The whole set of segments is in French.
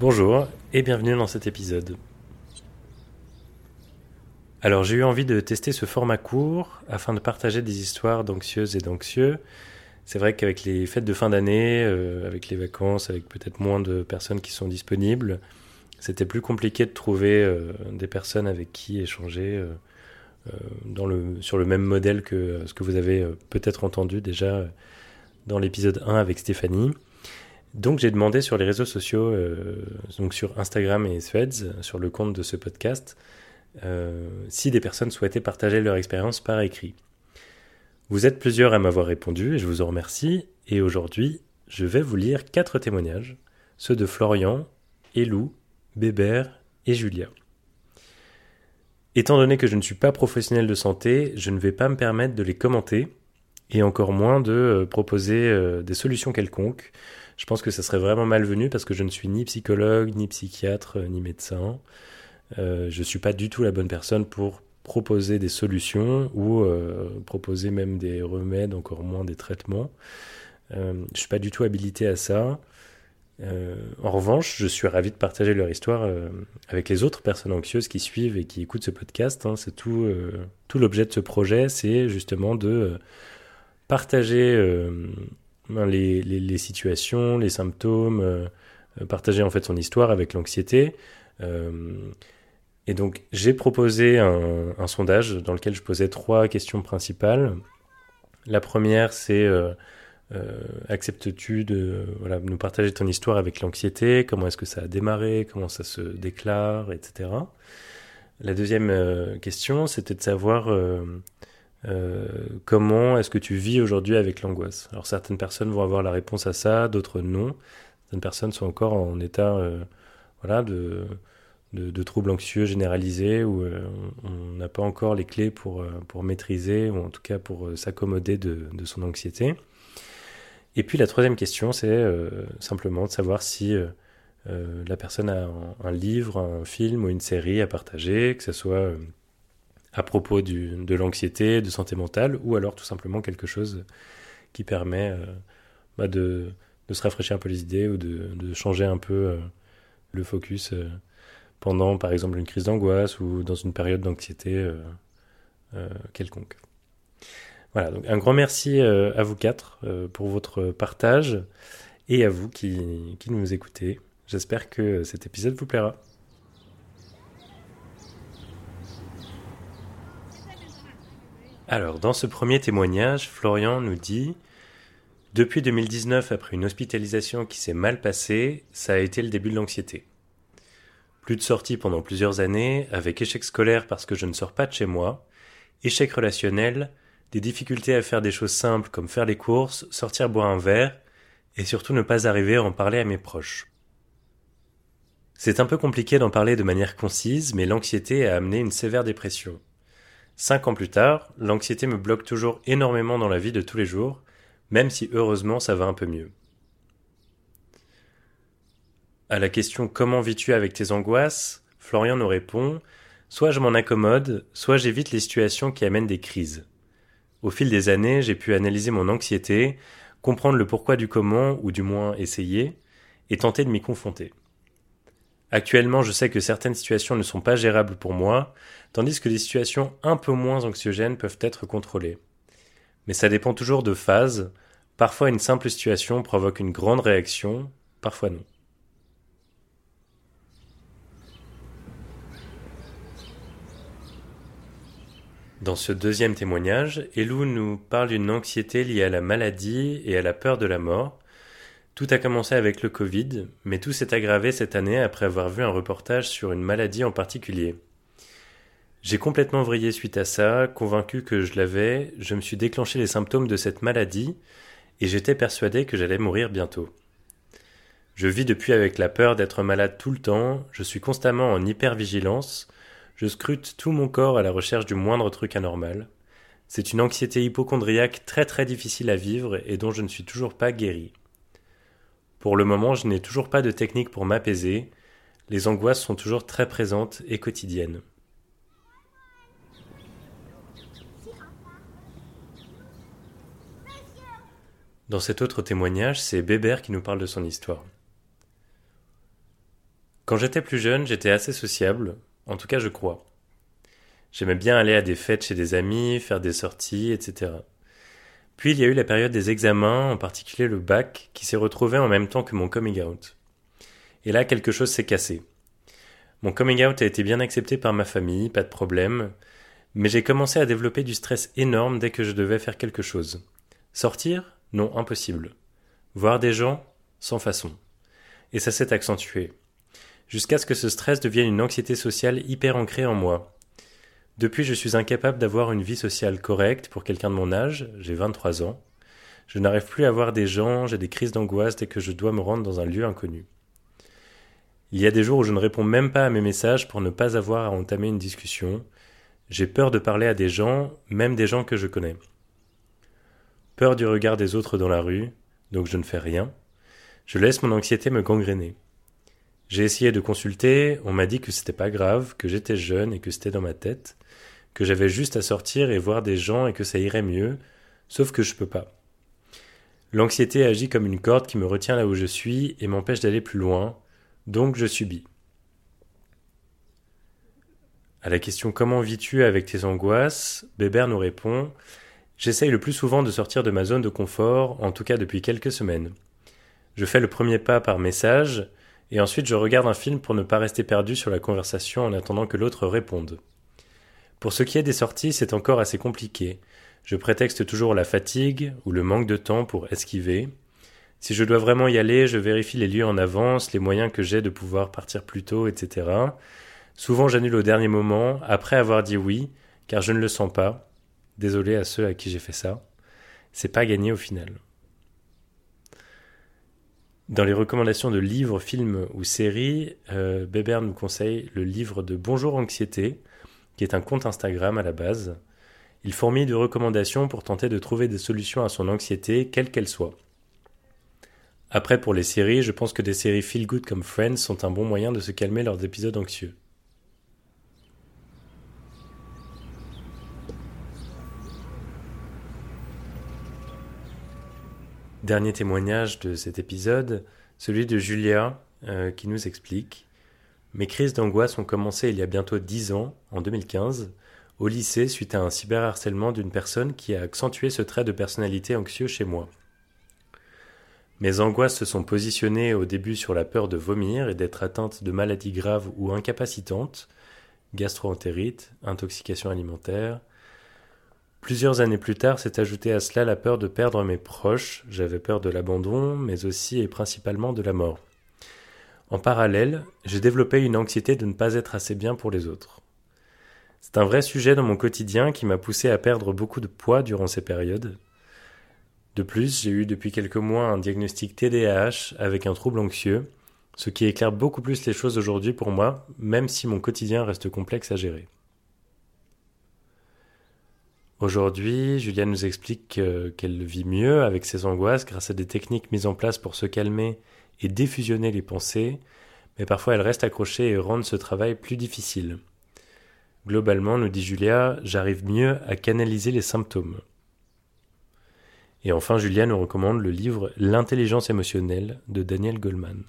Bonjour et bienvenue dans cet épisode. Alors j'ai eu envie de tester ce format court afin de partager des histoires d'anxieuses et d'anxieux. C'est vrai qu'avec les fêtes de fin d'année, avec les vacances, avec peut-être moins de personnes qui sont disponibles, c'était plus compliqué de trouver des personnes avec qui échanger sur le même modèle que ce que vous avez peut-être entendu déjà dans l'épisode 1 avec Stéphanie. Donc j'ai demandé sur les réseaux sociaux, donc sur Instagram et Threads, sur le compte de ce podcast, si des personnes souhaitaient partager leur expérience par écrit. Vous êtes plusieurs à m'avoir répondu et je vous en remercie. Et aujourd'hui, je vais vous lire 4 témoignages, ceux de Florian, Elou, Bébert et Julia. Étant donné que je ne suis pas professionnel de santé, je ne vais pas me permettre de les commenter et encore moins de proposer des solutions quelconques. Je pense que ça serait vraiment malvenu parce que je ne suis ni psychologue, ni psychiatre, ni médecin. Je ne suis pas du tout la bonne personne pour proposer des solutions ou proposer même des remèdes, encore moins des traitements. Je ne suis pas du tout habilité à ça. En revanche, je suis ravi de partager leur histoire avec les autres personnes anxieuses qui suivent et qui écoutent ce podcast. Hein. C'est tout l'objet de ce projet, c'est justement de partager les situations, les symptômes, partager en fait son histoire avec l'anxiété. Et donc j'ai proposé un sondage dans lequel je posais 3 questions principales. La première c'est acceptes-tu de nous partager ton histoire avec l'anxiété? Comment est-ce que ça a démarré? Comment ça se déclare? Etc. La deuxième question c'était de savoir... comment est-ce que tu vis aujourd'hui avec l'angoisse? Alors certaines personnes vont avoir la réponse à ça, d'autres non. Certaines personnes sont encore en état de troubles anxieux généralisés où on n'a pas encore les clés pour maîtriser ou en tout cas pour s'accommoder de son anxiété. Et puis la troisième question, c'est simplement de savoir si la personne a un livre, un film ou une série à partager, que ce soit... à propos de l'anxiété, de santé mentale, ou alors tout simplement quelque chose qui permet de se rafraîchir un peu les idées ou de changer un peu le focus pendant, par exemple, une crise d'angoisse ou dans une période d'anxiété quelconque. Voilà, donc un grand merci à vous 4 pour votre partage et à vous qui nous écoutez. J'espère que cet épisode vous plaira. Alors, dans ce premier témoignage, Florian nous dit « Depuis 2019, après une hospitalisation qui s'est mal passée, ça a été le début de l'anxiété. Plus de sorties pendant plusieurs années, avec échec scolaire parce que je ne sors pas de chez moi, échec relationnel, des difficultés à faire des choses simples comme faire les courses, sortir boire un verre, et surtout ne pas arriver à en parler à mes proches. C'est un peu compliqué d'en parler de manière concise, mais l'anxiété a amené une sévère dépression. 5 ans plus tard, l'anxiété me bloque toujours énormément dans la vie de tous les jours, même si heureusement ça va un peu mieux. À la question « Comment vis-tu avec tes angoisses ?», Florian nous répond « Soit je m'en accommode, soit j'évite les situations qui amènent des crises. Au fil des années, j'ai pu analyser mon anxiété, comprendre le pourquoi du comment, ou du moins essayer, et tenter de m'y confronter. Actuellement, je sais que certaines situations ne sont pas gérables pour moi, tandis que des situations un peu moins anxiogènes peuvent être contrôlées. Mais ça dépend toujours de phases, parfois une simple situation provoque une grande réaction, parfois non. » Dans ce deuxième témoignage, Elou nous parle d'une anxiété liée à la maladie et à la peur de la mort. Tout a commencé avec le Covid, mais tout s'est aggravé cette année après avoir vu un reportage sur une maladie en particulier. J'ai complètement vrillé suite à ça, convaincu que je l'avais, je me suis déclenché les symptômes de cette maladie et j'étais persuadé que j'allais mourir bientôt. Je vis depuis avec la peur d'être malade tout le temps, je suis constamment en hypervigilance, je scrute tout mon corps à la recherche du moindre truc anormal. C'est une anxiété hypocondriaque très très difficile à vivre et dont je ne suis toujours pas guéri. Pour le moment, je n'ai toujours pas de technique pour m'apaiser. Les angoisses sont toujours très présentes et quotidiennes. Dans cet autre témoignage, c'est Bébert qui nous parle de son histoire. Quand j'étais plus jeune, j'étais assez sociable, en tout cas je crois. J'aimais bien aller à des fêtes chez des amis, faire des sorties, etc. Puis il y a eu la période des examens, en particulier le bac, qui s'est retrouvée en même temps que mon coming out. Et là, quelque chose s'est cassé. Mon coming out a été bien accepté par ma famille, pas de problème, mais j'ai commencé à développer du stress énorme dès que je devais faire quelque chose. Sortir ? Non, impossible. Voir des gens ? Sans façon. Et ça s'est accentué. Jusqu'à ce que ce stress devienne une anxiété sociale hyper ancrée en moi. Depuis, je suis incapable d'avoir une vie sociale correcte pour quelqu'un de mon âge, j'ai 23 ans. Je n'arrive plus à voir des gens, j'ai des crises d'angoisse dès que je dois me rendre dans un lieu inconnu. Il y a des jours où je ne réponds même pas à mes messages pour ne pas avoir à entamer une discussion. J'ai peur de parler à des gens, même des gens que je connais. Peur du regard des autres dans la rue, donc je ne fais rien. Je laisse mon anxiété me gangréner. J'ai essayé de consulter, on m'a dit que c'était pas grave, que j'étais jeune et que c'était dans ma tête, que j'avais juste à sortir et voir des gens et que ça irait mieux, sauf que je peux pas. L'anxiété agit comme une corde qui me retient là où je suis et m'empêche d'aller plus loin, donc je subis. À la question « Comment vis-tu avec tes angoisses ?», Bébert nous répond « J'essaye le plus souvent de sortir de ma zone de confort, en tout cas depuis quelques semaines. Je fais le premier pas par message, et ensuite je regarde un film pour ne pas rester perdu sur la conversation en attendant que l'autre réponde. Pour ce qui est des sorties, c'est encore assez compliqué. Je prétexte toujours la fatigue ou le manque de temps pour esquiver. Si je dois vraiment y aller, je vérifie les lieux en avance, les moyens que j'ai de pouvoir partir plus tôt, etc. Souvent j'annule au dernier moment, après avoir dit oui, car je ne le sens pas. Désolé à ceux à qui j'ai fait ça. C'est pas gagné au final. » Dans les recommandations de livres, films ou séries, Bébert nous conseille le livre de Bonjour Anxiété, qui est un compte Instagram à la base. Il fourmille de recommandations pour tenter de trouver des solutions à son anxiété, quelle qu'elle soit. Après, pour les séries, je pense que des séries feel good comme Friends sont un bon moyen de se calmer lors d'épisodes anxieux. Dernier témoignage de cet épisode, celui de Julia, qui nous explique « Mes crises d'angoisse ont commencé il y a bientôt 10 ans, en 2015, au lycée suite à un cyberharcèlement d'une personne qui a accentué ce trait de personnalité anxieux chez moi. Mes angoisses se sont positionnées au début sur la peur de vomir et d'être atteinte de maladies graves ou incapacitantes, gastro-entérite, intoxication alimentaire. Plusieurs années plus tard, s'est ajoutée à cela la peur de perdre mes proches. J'avais peur de l'abandon, mais aussi et principalement de la mort. En parallèle, j'ai développé une anxiété de ne pas être assez bien pour les autres. C'est un vrai sujet dans mon quotidien qui m'a poussé à perdre beaucoup de poids durant ces périodes. De plus, j'ai eu depuis quelques mois un diagnostic TDAH avec un trouble anxieux, ce qui éclaire beaucoup plus les choses aujourd'hui pour moi, même si mon quotidien reste complexe à gérer. Aujourd'hui, Julia nous explique qu'elle vit mieux avec ses angoisses grâce à des techniques mises en place pour se calmer et défusionner les pensées, mais parfois elle reste accrochée et rend ce travail plus difficile. Globalement, nous dit Julia, j'arrive mieux à canaliser les symptômes. Et enfin, Julia nous recommande le livre « L'intelligence émotionnelle » de Daniel Goleman.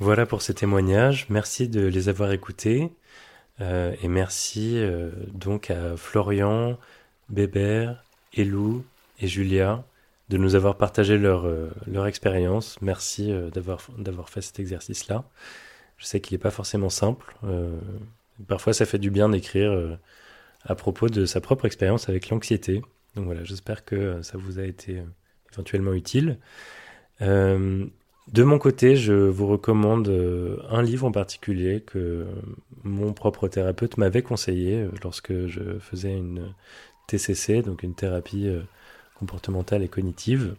Voilà pour ces témoignages, merci de les avoir écoutés et merci donc à Florian, Bébert, Elou et Julia de nous avoir partagé leur expérience. Merci d'avoir fait cet exercice-là. Je sais qu'il n'est pas forcément simple. Parfois ça fait du bien d'écrire à propos de sa propre expérience avec l'anxiété. Donc voilà, j'espère que ça vous a été éventuellement utile. De mon côté, je vous recommande un livre en particulier que mon propre thérapeute m'avait conseillé lorsque je faisais une TCC, donc une thérapie comportementale et cognitive.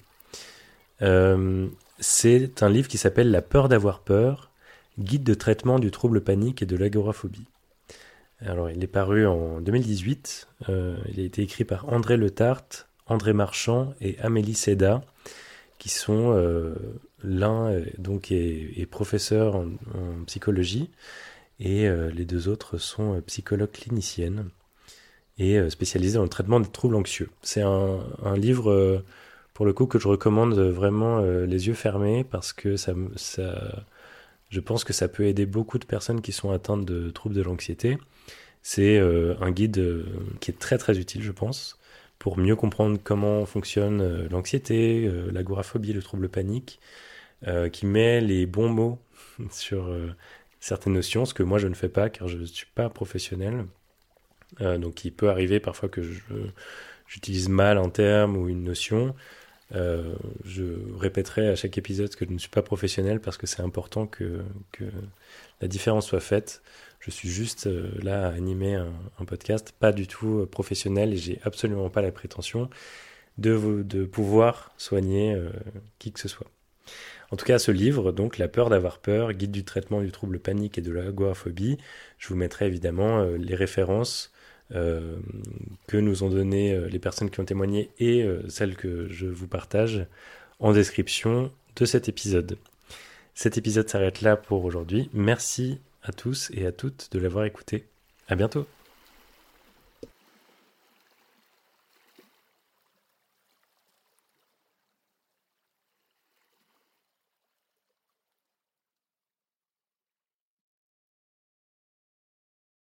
C'est un livre qui s'appelle « La peur d'avoir peur, guide de traitement du trouble panique et de l'agoraphobie ». Alors, il est paru en 2018, il a été écrit par Andrée Letarte, André Marchand et Amélie Seidah, qui sont... L'un donc est professeur en psychologie et les deux autres sont psychologues cliniciennes. et spécialisé dans le traitement des troubles anxieux. C'est un livre, pour le coup, que je recommande vraiment les yeux fermés, parce que je pense que ça peut aider beaucoup de personnes qui sont atteintes de troubles de l'anxiété. C'est un guide qui est très très utile, je pense, pour mieux comprendre comment fonctionne l'anxiété, l'agoraphobie, le trouble panique, qui met les bons mots sur certaines notions, ce que moi je ne fais pas car je ne suis pas professionnel. Donc il peut arriver parfois que j'utilise mal un terme ou une notion. Je répéterai à chaque épisode que je ne suis pas professionnel parce que c'est important que la différence soit faite. Je suis juste là à animer un podcast, pas du tout professionnel, et j'ai absolument pas la prétention de pouvoir soigner qui que ce soit. En tout cas, ce livre, donc La peur d'avoir peur, guide du traitement du trouble panique et de l'agoraphobie, je vous mettrai évidemment les références que nous ont données les personnes qui ont témoigné et celles que je vous partage en description de cet épisode. Cet épisode s'arrête là pour aujourd'hui. Merci à tous et à toutes de l'avoir écouté. À bientôt.